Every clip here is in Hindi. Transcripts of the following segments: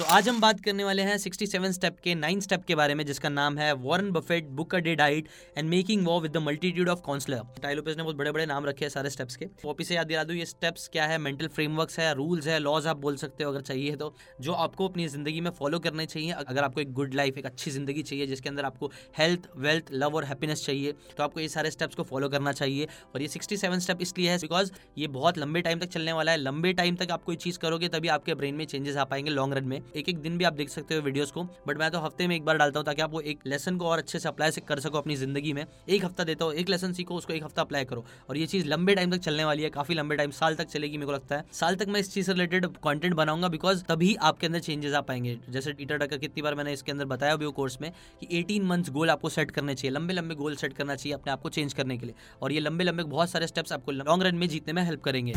तो आज हम बात करने वाले हैं 67 स्टेप के 9 स्टेप के बारे में, जिसका नाम है Warren Buffett book a day diet and making war with the multitude of counsellor. Tai Lopez ने बहुत बड़े बड़े नाम रखे हैं सारे स्टेप्स के। कॉपी से याद दिला दूं, ये स्टेप्स क्या है, मेंटल फ्रेमवर्क्स है, रूल्स है, लॉज आप बोल सकते हो अगर चाहिए तो, जो आपको अपनी जिंदगी में फॉलो करने चाहिए अगर आपको एक गुड लाइफ, एक अच्छी जिंदगी चाहिए जिसके अंदर आपको हेल्थ, वेल्थ, लव और हैप्पीनेस चाहिए, तो आपको ये सारे स्टेप्स को फॉलो करना चाहिए। और ये 67 स्टेप इसलिए है बिकॉज ये बहुत लंबे टाइम तक चलने वाला है। लंबे टाइम तक आपको ये चीज करोगे तभी आपके ब्रेन में चेंजेस आ पाएंगे लॉन्ग रन में। एक एक दिन भी आप देख सकते हो वीडियोस को, बट मैं तो हफ्ते में एक बार डालता हूँ ताकि आप वो एक लेसन को और अच्छे से अप्लाई कर सको अपनी जिंदगी में। एक हफ्ता देता हूँ, एक लेसन सीखो, उसको एक हफ्ता अप्लाई करो, और ये चीज लंबे टाइम तक चलने वाली है, काफी लंबे टाइम, साल तक चलेगी। मेरे को लगता है साल तक मैं इस चीज से रिलेटेड कंटेंट बनाऊंगा बिकॉज तभी आपके अंदर चेंजेस आ पाएंगे। जैसे टीटर का कितनी बार मैंने इसके अंदर बताया भी वो कोर्स में कि 18 मंथ्स गोल आपको सेट करने चाहिए, लंबे लंबे गोल सेट करना चाहिए अपने आपको चेंज करने के लिए, और ये लंबे लंबे बहुत सारे स्टेप्स आपको लॉन्ग रन में जीतने में हेल्प करेंगे।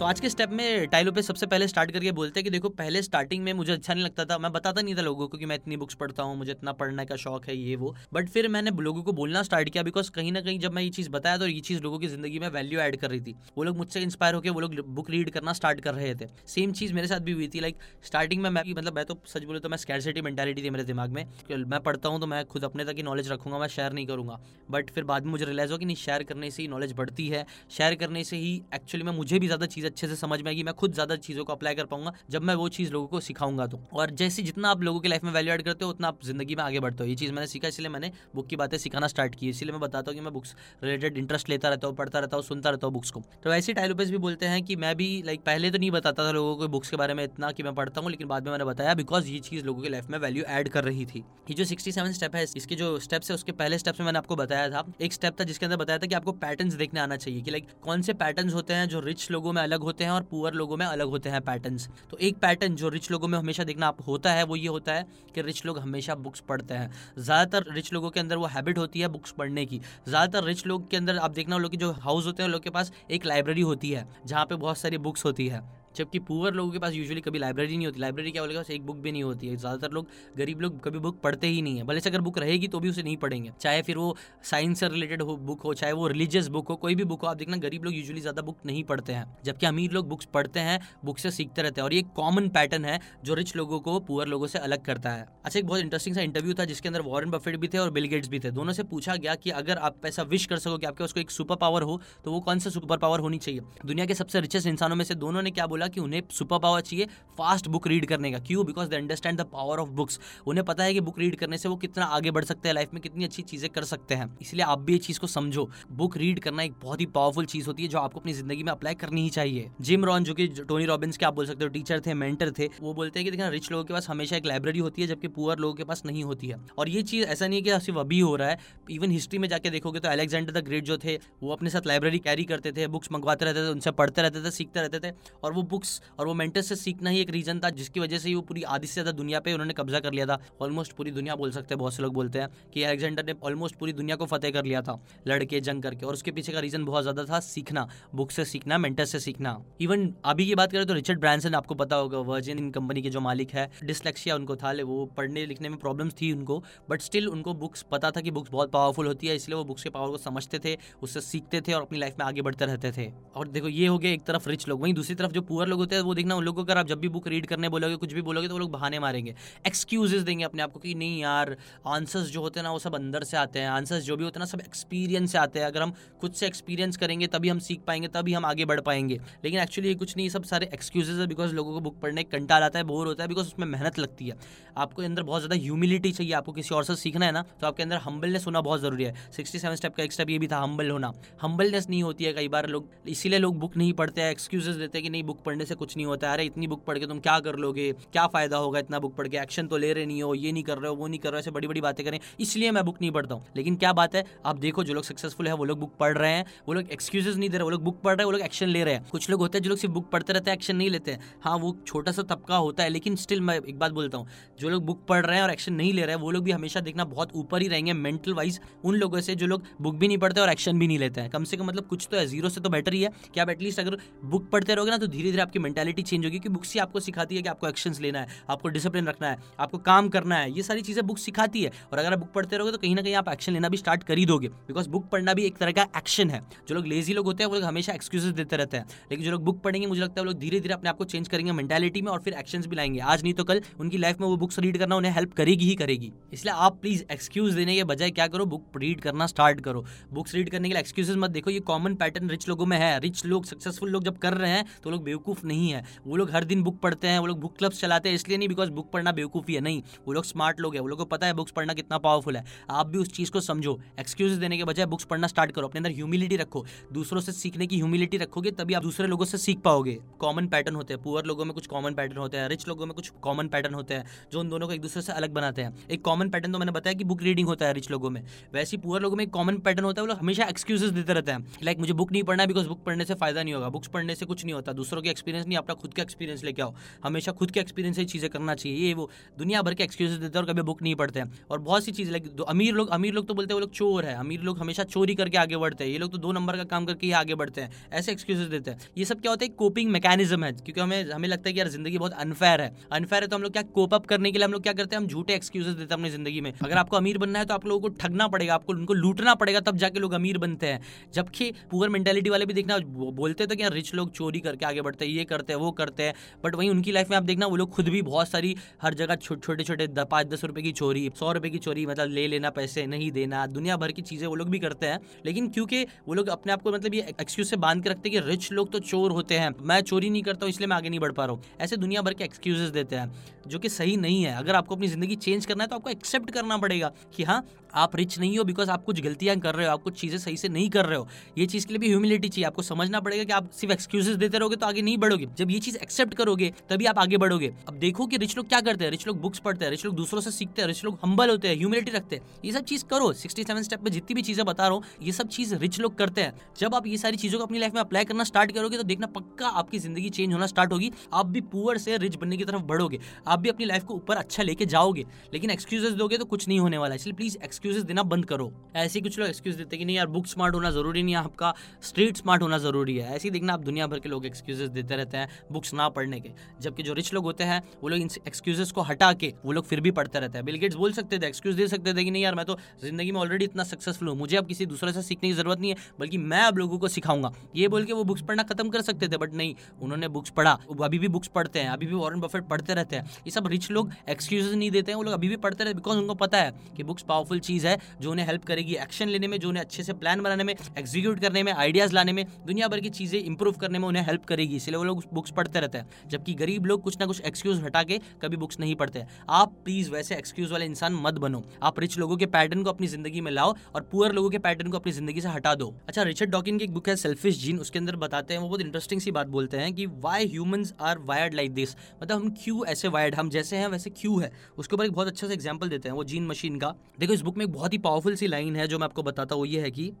तो आज के स्टेप में टाई लोपेज सबसे पहले स्टार्ट करके बोलते हैं कि देखो, पहले स्टार्टिंग में मुझे अच्छा नहीं लगता था, मैं बताता नहीं था लोगों को कि मैं इतनी बुक्स पढ़ता हूँ, मुझे इतना पढ़ने का शौक है ये वो, बट फिर मैंने लोगों को बोलना स्टार्ट किया बिकॉज कहीं ना कहीं जब मैं ये चीज़ बताया तो ये चीज़ लोगों की जिंदगी में वैल्यू ऐड कर रही थी। वो लोग मुझसे इंस्पायर होकर वो लोग बुक रीड करना स्टार्ट कर रहे थे। सेम चीज़ मेरे साथ भी हुई थी। लाइक स्टार्टिंग में मैं तो सच बोले तो मैं स्कैरसिटी मेंटालिटी थी मेरे दिमाग में, मैं पढ़ता हूँ तो मैं खुद अपने तक ही नॉलेज रखूंगा, मैं शेयर नहीं करूँगा। बट फिर बाद में मुझे रियलाइज हो कि नहीं, शेयर करने से ही नॉलेज बढ़ती है, शेयर करने से ही एक्चुअली में मुझे भी ज़्यादा चीज़ अच्छे से समझ में आएगी, मैं खुद ज़्यादा चीज़ों को अप्लाई कर पाऊंगा जब मैं वो चीज़ लोगों को सिखाऊंगा तो। और जैसे जितना आप लोगों की लाइफ में वैल्यू ऐड करते हो उतना आप जिंदगी में आगे बढ़ते हो। ये चीज़ मैंने सीखा, इसलिए मैंने बुक की बातें सिखाना स्टार्ट की। इसलिए मैं बताता हूँ कि मैं बुक्स रिलेटेड इंटरेस्ट लेता रहता हूँ, पढ़ता रहता हूँ, सुनता रहता हूँ बुक्स को। तो वैसे टाई लोपेज भी बोलते हैं कि मैं भी लाइक पहले तो नहीं बताता था लोगों को बुक्स के बारे में इतना कि मैं पढ़ता हूँ, लेकिन बाद में मैंने बताया बिकॉज ये चीज़ लोगों की लाइफ में वैल्यू ऐड कर रही थी। ये जो 67 स्टेप है, इसके जो स्टेप्स है उसके पहले स्टेप्स में मैंने आपको बताया था, एक स्टेप था जिसके अंदर बताया था कि आपको पैटर्न्स देखने आना चाहिए कि लाइक कौन से पैटर्न्स होते हैं जो रिच लोगों में अलग होते हैं और पुअर लोगों में अलग होते हैं पैटर्न्स। तो एक पैटर्न जो रिच लोगों में हमेशा देखना आप होता है वो ये होता है कि रिच लोग हमेशा बुक्स पढ़ते हैं। ज़्यादातर रिच लोगों के अंदर वो हैबिट होती है बुक्स पढ़ने की। ज़्यादातर रिच लोग के अंदर आप देखना लोग जो हाउस होते हैं लोग के पास एक लाइब्रेरी होती है जहाँ पे बहुत सारी बुक्स होती है, जबकि पुअर लोगों के पास यूजुअली कभी लाइब्रेरी नहीं होती। लाइब्रेरी क्या बोलेगा, एक बुक भी नहीं होती है। ज़्यादातर लोग, गरीब लोग कभी बुक पढ़ते ही नहीं है, भले से अगर बुक रहेगी तो भी उसे नहीं पढ़ेंगे, चाहे फिर वो साइंस से रिलेटेड हो बुक हो, चाहे वो रिलीजियस बुक हो, कोई भी बुक हो। आप देखना गरीब लोग यूजुअली ज़्यादा बुक नहीं पढ़ते हैं, जबकि अमीर लोग बुक्स पढ़ते हैं, बुक से सीखते रहते हैं। और ये कॉमन पैटर्न है जो रिच लोगों को पुअर लोगों से अलग करता है। अच्छा, एक बहुत इंटरेस्टिंग सा इंटरव्यू था जिसके अंदर वॉरेन बफेट भी थे और बिल गेट्स भी थे। दोनों से पूछा गया कि अगर आप ऐसा विश कर सको कि आपके उसको एक सुपर पावर हो तो वो कौन सा सुपर पावर होनी चाहिए। दुनिया के सबसे रिचेस्ट इंसानों में से दोनों ने क्या कि उन्हें सुपर पावर चाहिए फास्ट बुक रीड करने का। क्यों? Because they understand the power of books. उन्हें पता है कि बुक रीड करने से वो कितना आगे बढ़ सकते हैं लाइफ में, कितनी अच्छी चीजें कर सकते हैं। इसलिए आप भी ये चीज को समझो, बुक रीड करना एक बहुत ही पावरफुल चीज होती है जो आपको अपनी जिंदगी में अप्लाई करनी ही चाहिए। जिम रॉन जो कि टोनी रॉबिन्स के आप बोल सकते हो टीचर थे, मेंटर थे, वो बोलते हैं कि देखना रिच लोगों के पास हमेशा एक लाइब्रेरी होती है जबकि पुअर लोगों के पास नहीं होती है। और ये चीज ऐसा नहीं है कि सिर्फ अभी हो रहा है, इवन हिस्ट्री में जाके देखोगे तो अलेक्जेंडर द ग्रेट जो थे वो अपने साथ लाइब्रेरी कैरी करते थे, बुक्स मंगवाते रहते थे, उनसे पढ़ते रहते थे, सीखते रहते थे। और वो बुक्स और वो मेंटर्स से सीखना ही एक रीजन था जिसकी वजह से ही वो पूरी आधी से ज़्यादा दुनिया पे उन्होंने कब्जा कर लिया था। ऑलमोस्ट पूरी दुनिया बोल सकते हैं, बहुत से लोग बोलते हैं कि अलेक्जेंडर ने ऑलमोस्ट पूरी दुनिया को फतेह कर लिया था लड़के जंग करके, और उसके पीछे का रीजन बहुत ज़्यादा था सीखना, बुक से सीखना, मेंटर से सीखना। इवन अभी की बात करें तो रिचर्ड ब्रांसन आपको पता होगा, वर्जिन कंपनी के जो मालिक है, डिसलेक्सिया उनको था, वो पढ़ने लिखने में प्रॉब्लम्स थी उनको, बट स्टिल उनको बुक्स पता था कि बुक्स बहुत पावरफुल होती है, इसलिए वो बुक्स के पावर को समझते थे, उससे सीखते थे और अपनी लाइफ में आगे बढ़ते रहते थे। और देखो ये हो गया एक तरफ रिच लोग, वहीं दूसरी तरफ जो पुअर लोग होते हैं वो देखना उन लोगों को अगर आप जब भी बुक रीड करने बोलोगे, कुछ भी बोलोगे, तो वो लोग बहाने मारेंगे, एक्सक्यूजेस देंगे अपने आपको कि नहीं यार, आंसर्स जो होते हैं ना वो सब अंदर से आते हैं, आंसर्स जो भी होते हैं ना सब एक्सपीरियंस से आते हैं, अगर हम खुद से एक्सपीरियंस करेंगे तभी हम सीख पाएंगे, तभी हम आगे बढ़ पाएंगे। लेकिन एक्चुअली ये कुछ नहीं, सब सारे एक्सक्यूजेस है बिकॉज लोगों को बुक पढ़ने कंटाल आता है, बोर होता है, बिकॉज उसमें मेहनत लगती है। आपको अंदर बहुत ज़्यादा ह्यूमिलिटी चाहिए, आपको किसी और से सीखना है ना तो आपके अंदर हम्बलनेस होना बहुत ज़रूरी है। 67 स्टेप का एक स्टेप ये भी था, हम्बल होना। हम्बलनेस नहीं होती है कई बार, लोग इसीलिए लोग बुक नहीं पढ़ते हैं, एक्सक्यूजेस देते हैं कि नहीं बुक पढ़ने से कुछ नहीं होता है, अरे इतनी बुक पढ़ के तुम क्या कर लोगे, क्या फायदा होगा इतना बुक पढ़ के, एक्शन तो ले रहे नहीं हो, ये नहीं कर रहे हो, वो नहीं कर रहे हो, ऐसे बड़ी बड़ी बातें करें, इसलिए मैं बुक नहीं पढ़ता हूँ। लेकिन क्या बात है, आप देखो जो लोग सक्सेसफुल है वो लोग बुक पढ़ रहे हैं, वो लोग एक्सक्यूजेस नहीं दे रहे, वो लोग बुक पढ़ रहे हैं, वो लोग एक्शन ले रहे हैं। कुछ लोग होते हैं जो लोग सिर्फ बुक पढ़ते रहते हैं, एक्शन नहीं लेते हैं। हाँ, वो छोटा सा तबका होता है, लेकिन स्टिल मैं एक बात बोलता हूँ, जो लोग बुक पढ़ रहे हैं और एक्शन नहीं ले रहे हैं वो लोग भी हमेशा देखना बहुत ऊपर ही रहेंगे मेंटल वाइज उन लोगों से जो लोग बुक भी नहीं पढ़ते और एक्शन भी नहीं लेते हैं। कम से कम मतलब कुछ तो है, जीरो से तो बेटर ही है कि आप एटलीस्ट अगर बुक पढ़ते रहोगे ना तो धीरे से आपकी मेंटालिटी चेंज होगी, क्योंकि बुक्स ही आपको सिखाती है कि आपको एक्शंस लेना है, आपको डिसिप्लिन रखना है, आपको काम करना है, ये सारी चीज़ें बुक सिखाती है। और अगर आप बुक पढ़ते रहोगे तो कहीं ना कहीं आप एक्शन लेना भी स्टार्ट कर ही दोगे, बिकॉज बुक पढ़ना भी एक तरह का एक्शन है। जो लोग लेजी लोग होते हैं वो लोग हमेशा एक्सक्यूजेस देते रहते हैं, लेकिन जो लोग बुक पढ़ेंगे मुझे लगता है वो लोग धीरे धीरे अपने आपको चेंज करेंगे मेंटालिटी में और फिर एक्शंस भी लाएंगे। आज नहीं तो कल उनकी लाइफ में वो बुक्स रीड करना उन्हें हेल्प करेगी ही करेगी। इसलिए आप प्लीज़ एक्सक्यूज देने के बजाय क्या करो, बुक रीड करना स्टार्ट करो। बुक्स रीड करने के लिए एक्सक्यूजेस मत देखो, ये कॉमन पैटर्न रिच लोगों में है। रिच लोग, सक्सेसफुल लोग जब कर रहे हैं तो लोग बेवकूफ़ नहीं है। वो लोग हर दिन बुक पढ़ते हैं, वो लोग बुक क्लब्स चलाते हैं, इसलिए नहीं बिकॉज बुक पढ़ना बेवकूफ़ी है, नहीं, वो लोग स्मार्ट लोग हैं, वो लोग को पता है बुक्स पढ़ना कितना पावरफुल है। आप भी उस चीज़ को समझो, एक्सक्यूज देने के बजाय बुक्स पढ़ना स्टार्ट करो। अपने अंदर ह्यूमिलिटी रखो, दूसरों से सीखने की ह्यूमिलिटी रखोगे तभी आप दूसरे लोगों से सीख पाओगे। कॉमन पैटर्न होते हैं, पुअर लोगों में कुछ कॉमन पैटर्न होते हैं, रिच लोगों में कुछ कॉमन पैटर्न होते हैं जो उन दोनों को एक दूसरे से अलग बनाते हैं। एक कॉमन पैटर्न तो मैंने बताया कि बुक रीडिंग होता है रिच लोगों में, वैसे ही पुअर लोगों में एक कॉमन पैटर्न होता है, वो लोग हमेशा एक्सक्यूजेस देते रहते हैं, लाइक मुझे बुक नहीं पढ़ना है बिकॉज बुक पढ़ने से फायदा नहीं होगा, बुक्स पढ़ने से कुछ नहीं होता। दूसरों के एक्सपीरियंस नहीं, अपना खुद का एक्सपीरियंस लेके आओ, हमेशा खुद के एक्सपीरियंस से चीज़ें करना चाहिए। ये वो दुनिया भर के एक्सक्यूजेस देते हैं और कभी बुक नहीं पढ़ते हैं। और बहुत सी चीज़ें, लाइक अमीर लोग तो बोलते हैं वो लोग चोर है, अमीर लोग हमेशा चोरी करके आगे बढ़ते हैं, ये लोग तो 2 नंबर का काम करके ही आगे बढ़ते हैं, ऐसे एक्सक्यूजेस देते हैं। ये सब क्या होता है, कोपिंग मैकेनिज्म है, क्योंकि हमें लगता है कि यार जिंदगी बहुत अनफेयर है तो हम लोग क्या कोप अप करने के लिए हम लोग क्या करते हैं, हम झूठे एक्सक्यूजेस देते हैं अपनी जिंदगी में। अगर आपको अमीर बनना है तो आप लोगों को ठगना पड़ेगा, आपको उनको लूटना पड़ेगा, तब जाके लोग अमीर बनते हैं। जबकि पुअर मेंटालिटी वाले भी देखना बोलते थे कि यार रिच लोग चोरी करके आगे बढ़ते हैं, ये करते हैं वो करते हैं, बट वहीं उनकी लाइफ में आप देखना वो लोग खुद भी बहुत सारी हर जगह छोटे 5-10 रुपए की चोरी, 100 रुपए की चोरी, मतलब ले लेना, पैसे नहीं देना, दुनिया भर की चीज़ें वो लोग भी करते हैं। लेकिन क्योंकि वो लोग अपने आप को मतलब ये एक्सक्यूज से बांध के रखते हैं कि रिच लोग तो चोर होते हैं, मैं चोरी नहीं करता हूँ इसलिए मैं आगे नहीं बढ़ पा रहा हूँ, ऐसे दुनिया भर के एक्सक्यूजेस देते हैं, जो कि सही नहीं है। अगर आपको अपनी जिंदगी चेंज करना है तो आपको एक्सेप्ट करना पड़ेगा कि हाँ आप रिच नहीं हो बिकॉज आप कुछ गलतियाँ कर रहे हो, आप कुछ चीज़ें सही से नहीं कर रहे हो। ये चीज़ के लिए भी ह्यूमिलिटी चाहिए, आपको समझना पड़ेगा कि आप सिर्फ एक्सक्यूजेस देते रहोगे तो आगे नहीं बढ़ोगे। जब ये चीज़ एक्सेप्ट करोगे तभी आप आगे बढ़ोगे। अब देखो कि रिच लोग क्या करते हैं, रिच लोग बुक्स पढ़ते हैं, रिच लोग दूसरों से सीखते हैं, रिच लोग हम्बल होते हैं, ह्यूमिलिटी रखते हैं, ये सब चीज़ करो। 67 स्टेप में जितनी भी चीज़ें बता रहा हूँ ये सब चीज़ रिच लोग करते हैं। जब आप ये सारी चीज़ों को अपनी लाइफ में अप्लाई करना स्टार्ट करोगे तो देखना पक्का आपकी जिंदगी चेंज होना स्टार्ट होगी, आप भी पुअर से रिच बनने की तरफ बढ़ोगे, आप भी अपनी लाइफ को ऊपर अच्छा लेके जाओगे। लेकिन एक्सक्यूजेस दोगे तो कुछ नहीं होने वाला, इसलिए प्लीज़ एक्सक्यूजेस देना बंद करो। ऐसे कुछ लोग एक्सक्यूज देते कि नहीं यार बुक स्मार्ट होना जरूरी नहीं है, आपका स्ट्रीट स्मार्ट होना जरूरी है। ऐसे ही देखना आप दुनिया भर के लोग एक्सक्यूजेस देते रहते हैं बुक्स ना पढ़ने के, जबकि जो रिच लोग होते हैं वो लोग इन एक्सक्यूजेस को हटा के वो लोग फिर भी पढ़ते रहते हैं। बिल गेट्स बोल सकते थे, एक्सक्यूज दे सकते थे कि नहीं यार मैं तो जिंदगी में ऑलरेडी इतना सक्सेसफुल हूँ, मुझे अब किसी दूसरे से सीखने की जरूरत नहीं है, बल्कि मैं अब लोगों को सिखाऊंगा, ये बोल के वो बुक्स पढ़ना खत्म कर सकते थे, बट नहीं, उन्होंने बुक्स पढ़ा, अभी भी बुक्स पढ़ते हैं, अभी भी वॉरेन बफेट पढ़ते रहते हैं। ये सब रिच लोग एक्सक्यूजेस नहीं देते हैं, वो लोग अभी भी पढ़ते रहते हैं बिकॉज उनको पता है कि बुक्स पावरफुल चीज़ है जो उन्हें हेल्प करेगी एक्शन लेने में, जो उन्हें अच्छे से प्लान बनाने में, एग्जीक्यूट करने में, आइडियाज़ लाने में, दुनिया भर की चीज़ें इंप्रूव करने में उन्हें हेल्प करेगी, इसलिए वो लोग बुक्स पढ़ते रहते हैं। जबकि गरीब लोग कुछ ना कुछ एक्सक्यूज हटा के कभी बुक्स नहीं पढ़ते। आप प्लीज़ वैसे एक्सक्यूज वाले इंसान मत बनो, आप रिच लोगों के पैटर्न को अपनी जिंदगी में लाओ और पुअर लोगों के पैटर्न को अपनी जिंदगी से हटा दो। अच्छा, रिचर्ड डॉकिन की एक बुक है सेल्फिश जीन, उसके अंदर बताते हैं, वो बहुत इंटरेस्टिंग सी बात बोलते हैं कि why humans are wired like this, मतलब हम क्यों ऐसे वायर्ड, हम जैसे हैं वैसे क्यों है, उसके ऊपर एक बहुत अच्छा सा एग्जाम्पल देते हैं वो जीन मशीन का। देखो इस बुक में एक बहुत ही पावरफुल सी लाइन है जो मैं आपको बताता हूँ, वो ये है कि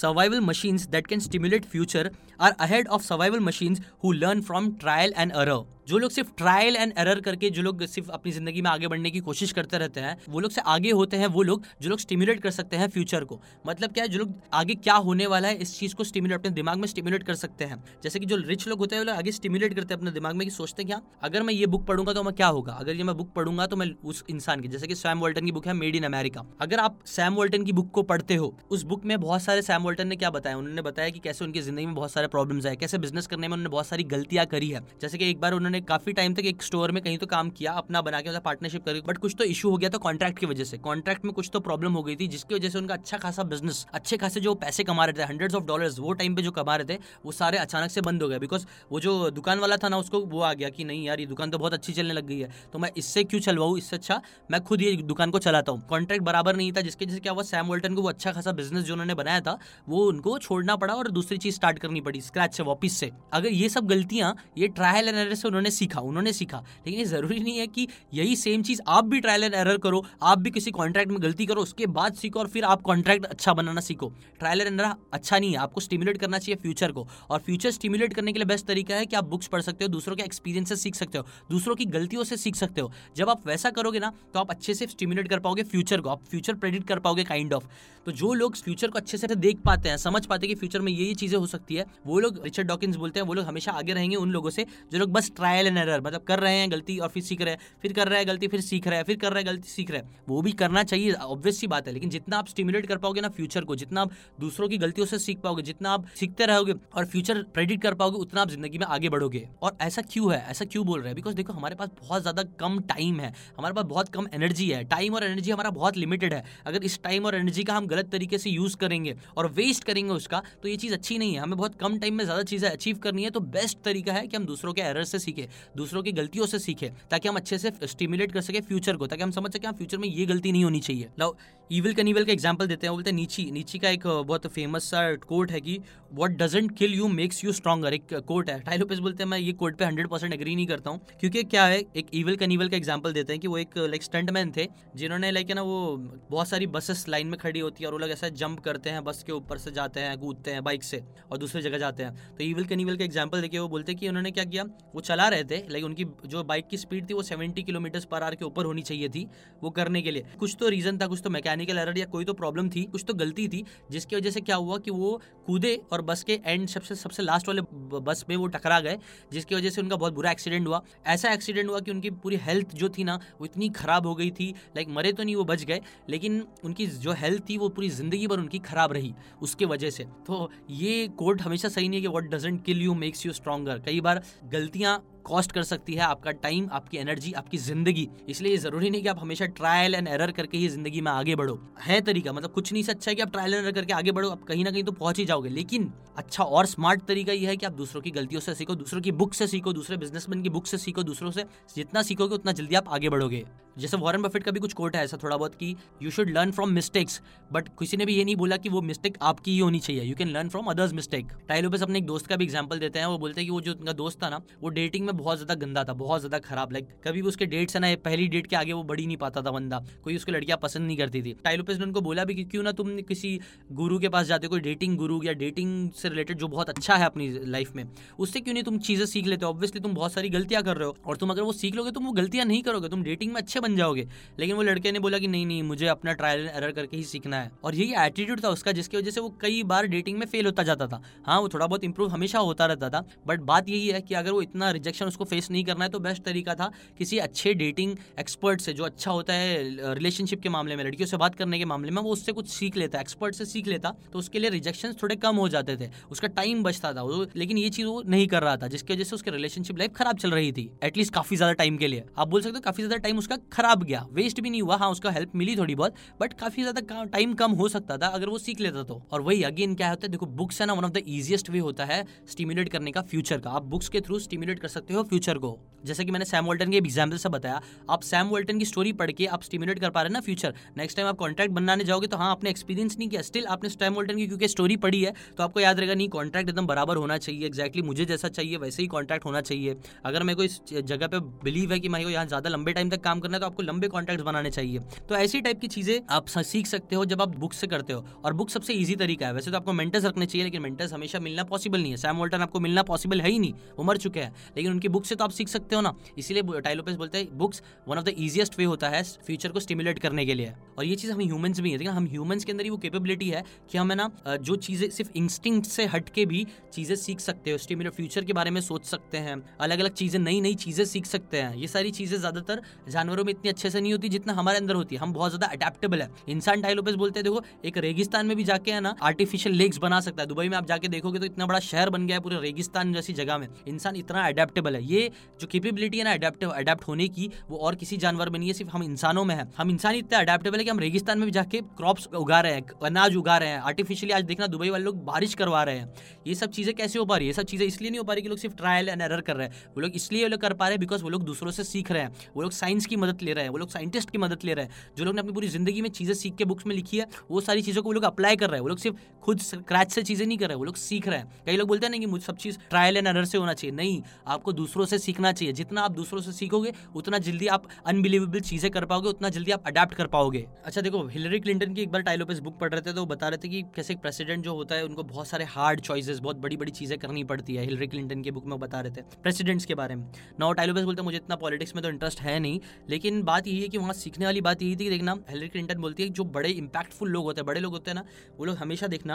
survival machines that can stimulate future are ahead of survival machines who learn from trial and error. जो लोग सिर्फ ट्रायल एंड एरर करके, जो लोग सिर्फ अपनी जिंदगी में आगे बढ़ने की कोशिश करते रहते हैं, वो लोग से आगे होते हैं वो लोग जो लोग स्टिम्युलेट कर सकते हैं फ्यूचर को। मतलब क्या है, जो लोग आगे क्या होने वाला है इस चीज़ को स्टिम्युलेट, अपने दिमाग में स्टिम्युलेट कर सकते हैं। जैसे कि जो रिच लोग होते हैं वो लोग आगे स्टिम्युलेट करते हैं अपने दिमाग में कि सोचते हैं क्या अगर मैं ये बुक पढ़ूंगा तो मैं क्या होगा, अगर ये मैं बुक पढ़ूंगा तो मैं उस इंसान की, जैसे कि सैम वॉल्टन की बुक है मेड इन अमेरिका, अगर आप सैम वॉल्टन की बुक को पढ़ते हो, उस बुक में बहुत सारे सैम वॉल्टन ने क्या बताया, उन्होंने बताया कि कैसे उनकी जिंदगी में बहुत सारे प्रॉब्लम्स आए, कैसे बिजनेस करने में उन्होंने बहुत सारी गलतियां करी है। जैसे कि एक बार उन्होंने काफी टाइम तक एक स्टोर में कहीं तो काम किया अपना बना के, मतलब पार्टनरशिप करके, बट कुछ तो इशू हो गया था कॉन्ट्रैक्ट की वजह से, कॉन्ट्रैक्ट में कुछ तो प्रॉब्लम हो गई थी जिसकी वजह से उनका अच्छा खासा बिजनेस, अच्छे खासे जो पैसे कमा रहे थे, $100s वो टाइम पे जो कमा रहे थे, वो सारे अचानक से बंद हो गया, बिकॉज वो जो दुकान वाला था ना उसको वो आ गया कि नहीं यार ये दुकान तो बहुत अच्छी चलने लग गई है, तो मैं इससे क्यों चलवाऊँ, इससे अच्छा मैं खुद ये दुकान को चलाता हूँ। कॉन्ट्रैक्ट बराबर नहीं था, जिसकी वजह से क्या हुआ, सैम वॉल्टन को वो अच्छा खासा बिजनेस जो उन्होंने बनाया था वो उनको छोड़ना पड़ा और दूसरी चीज स्टार्ट करनी पड़ी स्क्रैच से, वापिस से। अगर ये सब गलतियां, ये ट्रायल एंड एरर से उन्होंने सीखा। लेकिन ये ज़रूरी नहीं है कि यही सेम चीज़ आप भी ट्रायल एंड एरर करो, आप भी किसी कॉन्ट्रैक्ट में गलती करो, उसके बाद सीखो और फिर आप कॉन्ट्रैक्ट अच्छा बनाना सीखो। ट्रायल एंड एरर अच्छा नहीं है, आपको स्टिमुलेट करना चाहिए फ्यूचर को, और फ्यूचर स्टिमुलेट करने के लिए बेस्ट तरीका है कि आप बुक्स पढ़ सकते हो, दूसरों के एक्सपीरियंस से सीख सकते हो, दूसरों की गलतियों से सीख सकते हो। जब आप वैसा करोगे ना तो आप अच्छे से स्टिमुलेट कर पाओगे फ्यूचर को, आप फ्यूचर प्रेडिक्ट कर पाओगे काइंड ऑफ। तो जो लोग फ्यूचर को अच्छे से देख पाते हैं, समझ पाते हैं कि फ्यूचर में ये चीज़ें हो सकती है, वो लोग रिचर्ड डॉकिंस बोलते हैं वो लोग हमेशा आगे रहेंगे उन लोगों से जो लोग बस ट्रायल एंड एरर, मतलब कर रहे हैं गलती और फिर सीख रहे हैं, फिर कर रहे हैं गलती, फिर सीख रहे हैं, फिर कर रहे हैं गलती, सीख रहे हैं। वो भी करना चाहिए, ऑब्वियस सी बात है, लेकिन जितना आप स्टिमुलेट कर पाओगे ना फ्यूचर को, जितना आप दूसरों की गलतियों से सीख पाओगे, जितना आप सीखते रहोगे और फ्यूचर प्रेडिक्ट कर पाओगे, उतना आप जिंदगी में आगे बढ़ोगे। और ऐसा क्यों है, ऐसा क्यों बोल रहे हैं? बिकॉज देखो हमारे पास बहुत ज़्यादा कम टाइम है, हमारे पास बहुत कम एनर्जी है, टाइम और एनर्जी हमारा बहुत लिमिटेड है। अगर इस टाइम और एनर्जी का हम गलत तरीके से यूज़ करेंगे और वेस्ट करेंगे उसका, तो ये चीज़ अच्छी नहीं है। हमें बहुत कम टाइम में ज़्यादा चीज़ें अचीव करनी है, तो बेस्ट तरीका है कि हम दूसरों के एरर से सीखें, दूसरों की गलतियों से सीखें, ताकि हम अच्छे से स्टिमुलेट कर सके फ्यूचर को, ताकि हम समझ सकें फ्यूचर में ये गलती नहीं होनी चाहिए। लाओ ईविल कनीवेल का एग्जाम्पल देते हैं। वो बोलते हैं नीची का एक बहुत फेमस सा कोट है कि what doesn't kill you makes you stronger, एक कोट है। टाई लोपेज बोलते हैं मैं ये कोट पे 100% एग्री नहीं करता हूँ, क्योंकि क्या है, एक ईविल कनीवेल का एग्जाम्पल देते हैं कि वो एक लाइक स्टंटमैन थे जिन्होंने लाइक है ना, वो बहुत सारी बसेस लाइन में खड़ी होती है और वो लोग ऐसा जंप करते हैं, बस के ऊपर से जाते हैं, कूदते हैं बाइक से और दूसरी जगह जाते हैं। तो ईविल कनीवेल का एग्जाम्पल देखिए, वो बोलते हैं कि उन्होंने क्या किया, वो चला रहे थे, लाइक उनकी जो बाइक की स्पीड थी वो 70 किलोमीटर पर आवर के ऊपर होनी चाहिए थी। वो करने के लिए कुछ तो रीज़न था, कुछ तो मैकेनिकल एरर या कोई तो प्रॉब्लम थी, कुछ तो गलती थी, जिसकी वजह से क्या हुआ कि वो कूदे और बस के एंड सबसे लास्ट वाले बस में वो टकरा गए, जिसकी वजह से उनका बहुत बुरा एक्सीडेंट हुआ। ऐसा एक्सीडेंट हुआ कि उनकी पूरी हेल्थ जो थी ना वो इतनी ख़राब हो गई थी, लाइक मरे तो नहीं, वो बच गए, लेकिन उनकी जो हेल्थ थी वो पूरी ज़िंदगी भर उनकी ख़राब रही उसके वजह से। तो ये कोट हमेशा सही नहीं है कि what doesn't kill you makes you stronger. कई बार गलतियाँ कॉस्ट कर सकती है आपका टाइम, आपकी एनर्जी, आपकी ज़िंदगी। इसलिए ये ज़रूरी नहीं कि आप हमेशा ट्रायल एंड एरर करके ही ज़िंदगी में आगे बढ़ो। है तरीका, मतलब कुछ नहीं से अच्छा है कि आप ट्रायल एंड एरर करके आगे बढ़ो, आप कहीं ना कहीं तो पहुँच ही जाओगे। लेकिन अच्छा और स्मार्ट तरीका ये है कि आप दूसरों की गलतियों से सीखो, दूसरों की बुक से सीखो, दूसरे बिजनेसमैन की बुक से सीखो, दूसरों से जितना सीखोगे उतना जल्दी आप आगे बढ़ोगे। जैसे वॉरेन बफेट का भी कुछ कोट है ऐसा थोड़ा बहुत कि you should learn from mistakes, but किसी ने भी ये नहीं बोला कि वो मिस्टेक आपकी ही होनी चाहिए, you can learn from others mistake. Tie Lopez अपने एक दोस्त का भी एग्जाम्पल देते हैं। वो बोलते हैं कि वो जो उनका दोस्त था ना, वो डेटिंग में बहुत ज़्यादा गंदा था, बहुत ज़्यादा खराब, लाइक कभी भी उसके डेट्स है ना, पहली डेट के आगे वो बढ़ी नहीं पाता था बंदा, कोई उसको लड़कियाँ पसंद नहीं करती थी। टाई लोपेज ने उनको बोला भी कि क्यों ना तुम किसी गुरु के पास जाते हो, कोई डेटिंग गुरु या डेटिंग से रिलेटेड जो बहुत अच्छा है अपनी लाइफ में, उससे क्यों नहीं तुम चीज़ें सीख लेते हो। ऑब्वियसली तुम बहुत सारी गलतियाँ कर रहे हो और तुम अगर वो सीख लोगे तुम वो गलतियाँ नहीं करोगे, तुम डेटिंग में अच्छे बन जाओगे। लेकिन वो लड़के ने बोला कि नहीं, मुझे अपना ट्रायल एंड एरर करके ही सीखना है, और यही एटीट्यूड था उसका, जिसकी वजह से वो कई बार डेटिंग में फेल होता जाता था। हाँ, वो थोड़ा बहुत इंप्रूव हमेशा होता रहता था, बट बात यही है कि अगर वो इतना रिजेक्शन उसको फेस नहीं करना है तो बेस्ट तरीका था किसी अच्छे डेटिंग एक्सपर्ट से, जो अच्छा होता है रिलेशनशिप के मामले में, लड़कियों से बात करने के मामले में, वो उससे कुछ सीख लेता, एक्सपर्ट से सीख लेता, तो उसके लिए रिजेक्शन थोड़े कम हो जाते थे, उसका टाइम बचता था। लेकिन ये चीज़ वो नहीं कर रहा था, जिसकी वजह से उसकी रिलेशनशिप लाइफ खराब चल रही थी, एटलीस्ट काफ़ी ज़्यादा टाइम के लिए। आप बोल सकते हो काफ़ी ज़्यादा टाइम उसका खराब गया, वेस्ट भी नहीं हुआ, हाँ उसका हेल्प मिली थोड़ी बहुत, बट काफ़ी ज़्यादा टाइम कम हो सकता था अगर वो सीख लेता तो। और वही अगेन क्या होता है, देखो बुक्स है ना one of the easiest way होता है स्टिमुलेट करने का फ्यूचर का। आप बुक्स के थ्रू स्टिमुलेट कर सकते हो फ्यूचर को, जैसे कि मैंने सैम वॉल्टन के एग्जाम्पल से बताया। आप सैम वॉल्टन की स्टोरी पढ़ के आप स्टिमुलेट कर पा रहे हैं ना फ्यूचर। नेक्स्ट टाइम आप कॉन्ट्रैक्ट बनाने जाओगे तो हाँ आपने एक्सपीरियंस नहीं किया, स्टिल आपने सैम वॉल्टन की क्योंकि स्टोरी पढ़ी है तो आपको याद रहेगा नहीं कॉन्ट्रैक्ट एकदम बराबर होना चाहिए, एक्जैक्टली मुझे जैसा चाहिए वैसे ही कॉन्ट्रैक्ट होना चाहिए। अगर मेरे को इस जगह पे बिलीव है कि मेरे को यहाँ ज़्यादा लंबे टाइम तक काम करना है तो आपको लंबे कॉन्ट्रैक्ट्स बनाने चाहिए। तो ऐसी टाइप की चीज़ें आप सीख सकते हो जब आप बुक से करते हो, और बुक सबसे ईजी तरीका है। वैसे तो आपको मेंटर्स रखने चाहिए, लेकिन मेंटर्स हमेशा मिलना पॉसिबल नहीं है। सैम वॉल्टन आपको मिलना पॉसिबल है ही नहीं, वो मर चुके हैं, लेकिन उनकी बुक से तो आप सीख सकते हो ना। इसीलिए टाई लोपेज बोलते हैं books one of the easiest way होता है फ्यूचर को स्टिमुलेट करने के लिए। और ये चीज़ हम ह्यूमंस में है, लेकिन हम ह्यूमंस के अंदर ही वो कैपेबिलिटी है कि हमें ना जो चीज़ें सिर्फ इंस्टिंक्ट से हट के भी चीज़ें सीख सकते हो, स्टिमुलेट फ्यूचर के बारे में सोच सकते हैं, अलग अलग चीज़ें, नई नई चीज़ें सीख सकते हैं। ये सारी चीज़ें ज़्यादातर जानवरों में इतनी अच्छे से नहीं होती जितना हमारे अंदर होती है, हम बहुत ज़्यादा अडेप्टेबल है इंसान। टाई लोपेज बोलते हैं देखो एक रेगिस्तान में भी जाके है ना आर्टिफिशियल लेक्स बना सकता है। दुबई में आप जाके देखोगे तो इतना बड़ा शहर बन गया है पूरे रेगिस्तान जैसी जगह में, इंसान इतना अडेप्टेबल है। ये जो कैपेबिलिटी है ना अडेप्ट होने की, वो और किसी जानवर में नहीं है, सिर्फ हम इंसानों में है। हम इंसान इतना अडेप्टेबल है कि हम रेगिस्तान में भी जाके क्रॉप्स उगा रहे हैं, अनाज उगा रहे हैं आर्टिफिशियली। आज देखना दुबई वाले लोग बारिश करवा रहे हैं। ये सब चीज़ें कैसे हो पा रही है? ये सब चीज़ें इसलिए नहीं हो पा रही कि लोग सिर्फ ट्रायल एंड एरर कर रहे हैं। वो लोग इसलिए कर पा रहे हैं बिकॉज वो लोग दूसरों से सीख रहे हैं, वो लोग साइंस की मदद मदद ले रहे हैं, वो लोग साइंटिस्ट की मदद ले रहे हैं, जो लोग ने अपनी पूरी जिंदगी में चीज़ें सीख के बुक्स में लिखी है वो सारी चीज़ों को वो लोग अप्लाई कर रहे हैं। वो लोग सिर्फ खुद स्क्रैच से चीज़ें नहीं कर रहे, वो लोग सीख रहे हैं। कई लोग बोलते हैं ना कि मुझे सब चीज़ ट्रायल एंड एरर से होना चाहिए, नहीं, आपको दूसरों से सीखना चाहिए। जितना आप दूसरों से सीखोगे उतना जल्दी आप अनबिलीवेबल चीज़ें कर पाओगे, उतना जल्दी आप अडाप्ट कर पाओगे। अच्छा देखो, हिलरी क्लिंटन की एक बार टाई लोपेज बुक पढ़ रहे थे तो वो बता रहे थे कि कैसे एक प्रेसिडेंट जो होता है उनको बहुत सारे हार्ड चॉइसेस, बहुत बड़ी बड़ी चीज़ें करनी पड़ती है। हिलरी क्लिंटन की बुक में बता रहे थे प्रेसिडेंट्स के बारे में। नाउ टाई लोपेज बोलते हैं मुझे इतना पॉलिटिक्स में तो इंटरेस्ट है नहीं, लेकिन बात यही है कि वहाँ सीखने वाली बात यही थी कि देखना, हिलरी क्लिंटन बोलती है जो बड़े इंपैक्टफुल लोग होते हैं, बड़े लोग होते हैं ना, वो लोग हमेशा देखना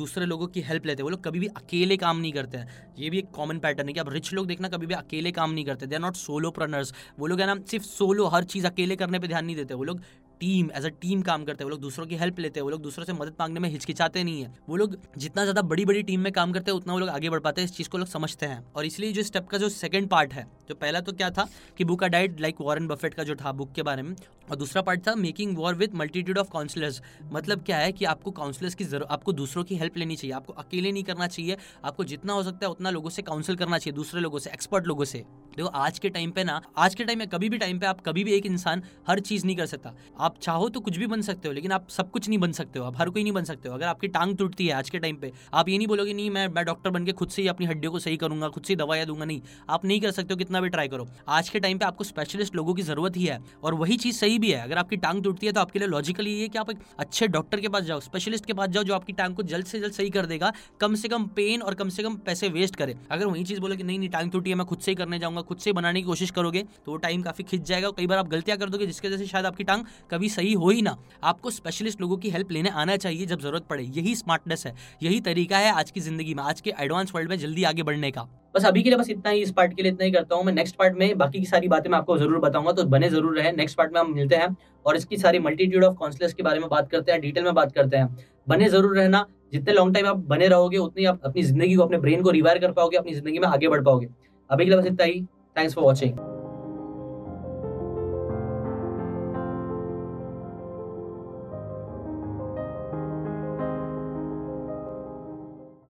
दूसरे लोगों की हेल्प लेते हैं, वो लोग कभी भी अकेले काम नहीं करते हैं। ये भी एक कॉमन पैटर्न है कि अब रिच लोग देखना कभी भी अकेले काम नहीं करते, दे आर नॉट सोलोप्रनर्स। वो लोग है ना सिर्फ सोलो, हर चीज़ अकेले करने पर ध्यान नहीं देते, वो लोग टीम एज अ टीम काम करते हैं, वो लोग दूसरों की हेल्प लेते हैं, वो लोग दूसरों से मदद मांगने में हिचकिचाते नहीं है। वो लोग जितना ज़्यादा बड़ी बड़ी टीम में काम करते हैं उतना वो लोग आगे बढ़ पाते हैं, इस चीज़ को लोग समझते हैं। और इसलिए जो स्टेप का जो सेकंड पार्ट है, जो पहला तो क्या था कि book a diet like Warren Buffett का जो था बुक के बारे में, और दूसरा पार्ट था making war with multitude of counsellors. मतलब क्या है कि आपको काउंसलर्स की जरूरत, आपको दूसरों की हेल्प लेनी चाहिए, आपको अकेले नहीं करना चाहिए, आपको जितना हो सकता है उतना लोगों से काउंसिल करना चाहिए, दूसरे लोगों से, एक्सपर्ट लोगों से। देखो आज के टाइम पे ना, आज के टाइम में कभी भी टाइम पे आप कभी भी एक इंसान हर चीज़ नहीं कर सकता। आप चाहो तो कुछ भी बन सकते हो, लेकिन आप सब कुछ नहीं बन सकते हो, आप हर कोई नहीं बन सकते हो। अगर आपकी टांग टूटती है आज के टाइम पे, आप ये नहीं बोलोगे नहीं मैं डॉक्टर बन के खुद से ही अपनी हड्डियों को सही करूंगा, खुद से दवाइयाँ दूंगा, नहीं, आप नहीं कर सकते हो कितना भी ट्राई करो। आज के टाइम पे आपको स्पेशलिस्ट लोगों की जरूरत ही है, और वही चीज़ सही भी है। अगर आपकी टांग टूटती है तो आपके लिए लॉजिकली ये कि आप एक अच्छे डॉक्टर के पास जाओ, स्पेशलिस्ट के पास जाओ, जो आपकी टांग को जल्द से जल्द सही कर देगा, कम से कम पेन और कम से कम पैसे वेस्ट करे। अगर वही चीज़ बोलो कि नहीं टांग टूटी है, मैं खुद से ही करने जाऊँगा, खुद से बनाने की कोशिश करोगे तो वो टाइम काफ़ी खिंच जाएगा। कई बार आप गलतियाँ कर दोगे जिसकी वजह से शायद आपकी टांग कभी सही हो ही ना। आपको स्पेशलिस्ट लोगों की हेल्प लेने आना चाहिए जब जरूरत पड़े। यही स्मार्टनेस है, यही तरीका है आज की जिंदगी में, आज के एडवांस वर्ल्ड में जल्दी आगे बढ़ने का। बस अभी के लिए बस इतना ही, इस पार्ट के लिए इतना ही करता हूँ मैं। नेक्स्ट पार्ट में बाकी की सारी बातें मैं आपको जरूर बताऊंगा, तो बने जरूर रहे। नेक्स्ट पार्ट में हम मिलते हैं और इसकी सारी मल्टीट्यूड ऑफ काउंसलर्स के बारे में बात करते हैं, डिटेल में बात करते हैं। बने जरूर रहना, जितने लॉन्ग टाइम आप बने रहोगे उतनी आप अपनी जिंदगी को, अपने ब्रेन को रिवायर कर पाओगे, अपनी जिंदगी में आगे बढ़ पाओगे। अभी के लिए बस इतना ही। Thanks for watching.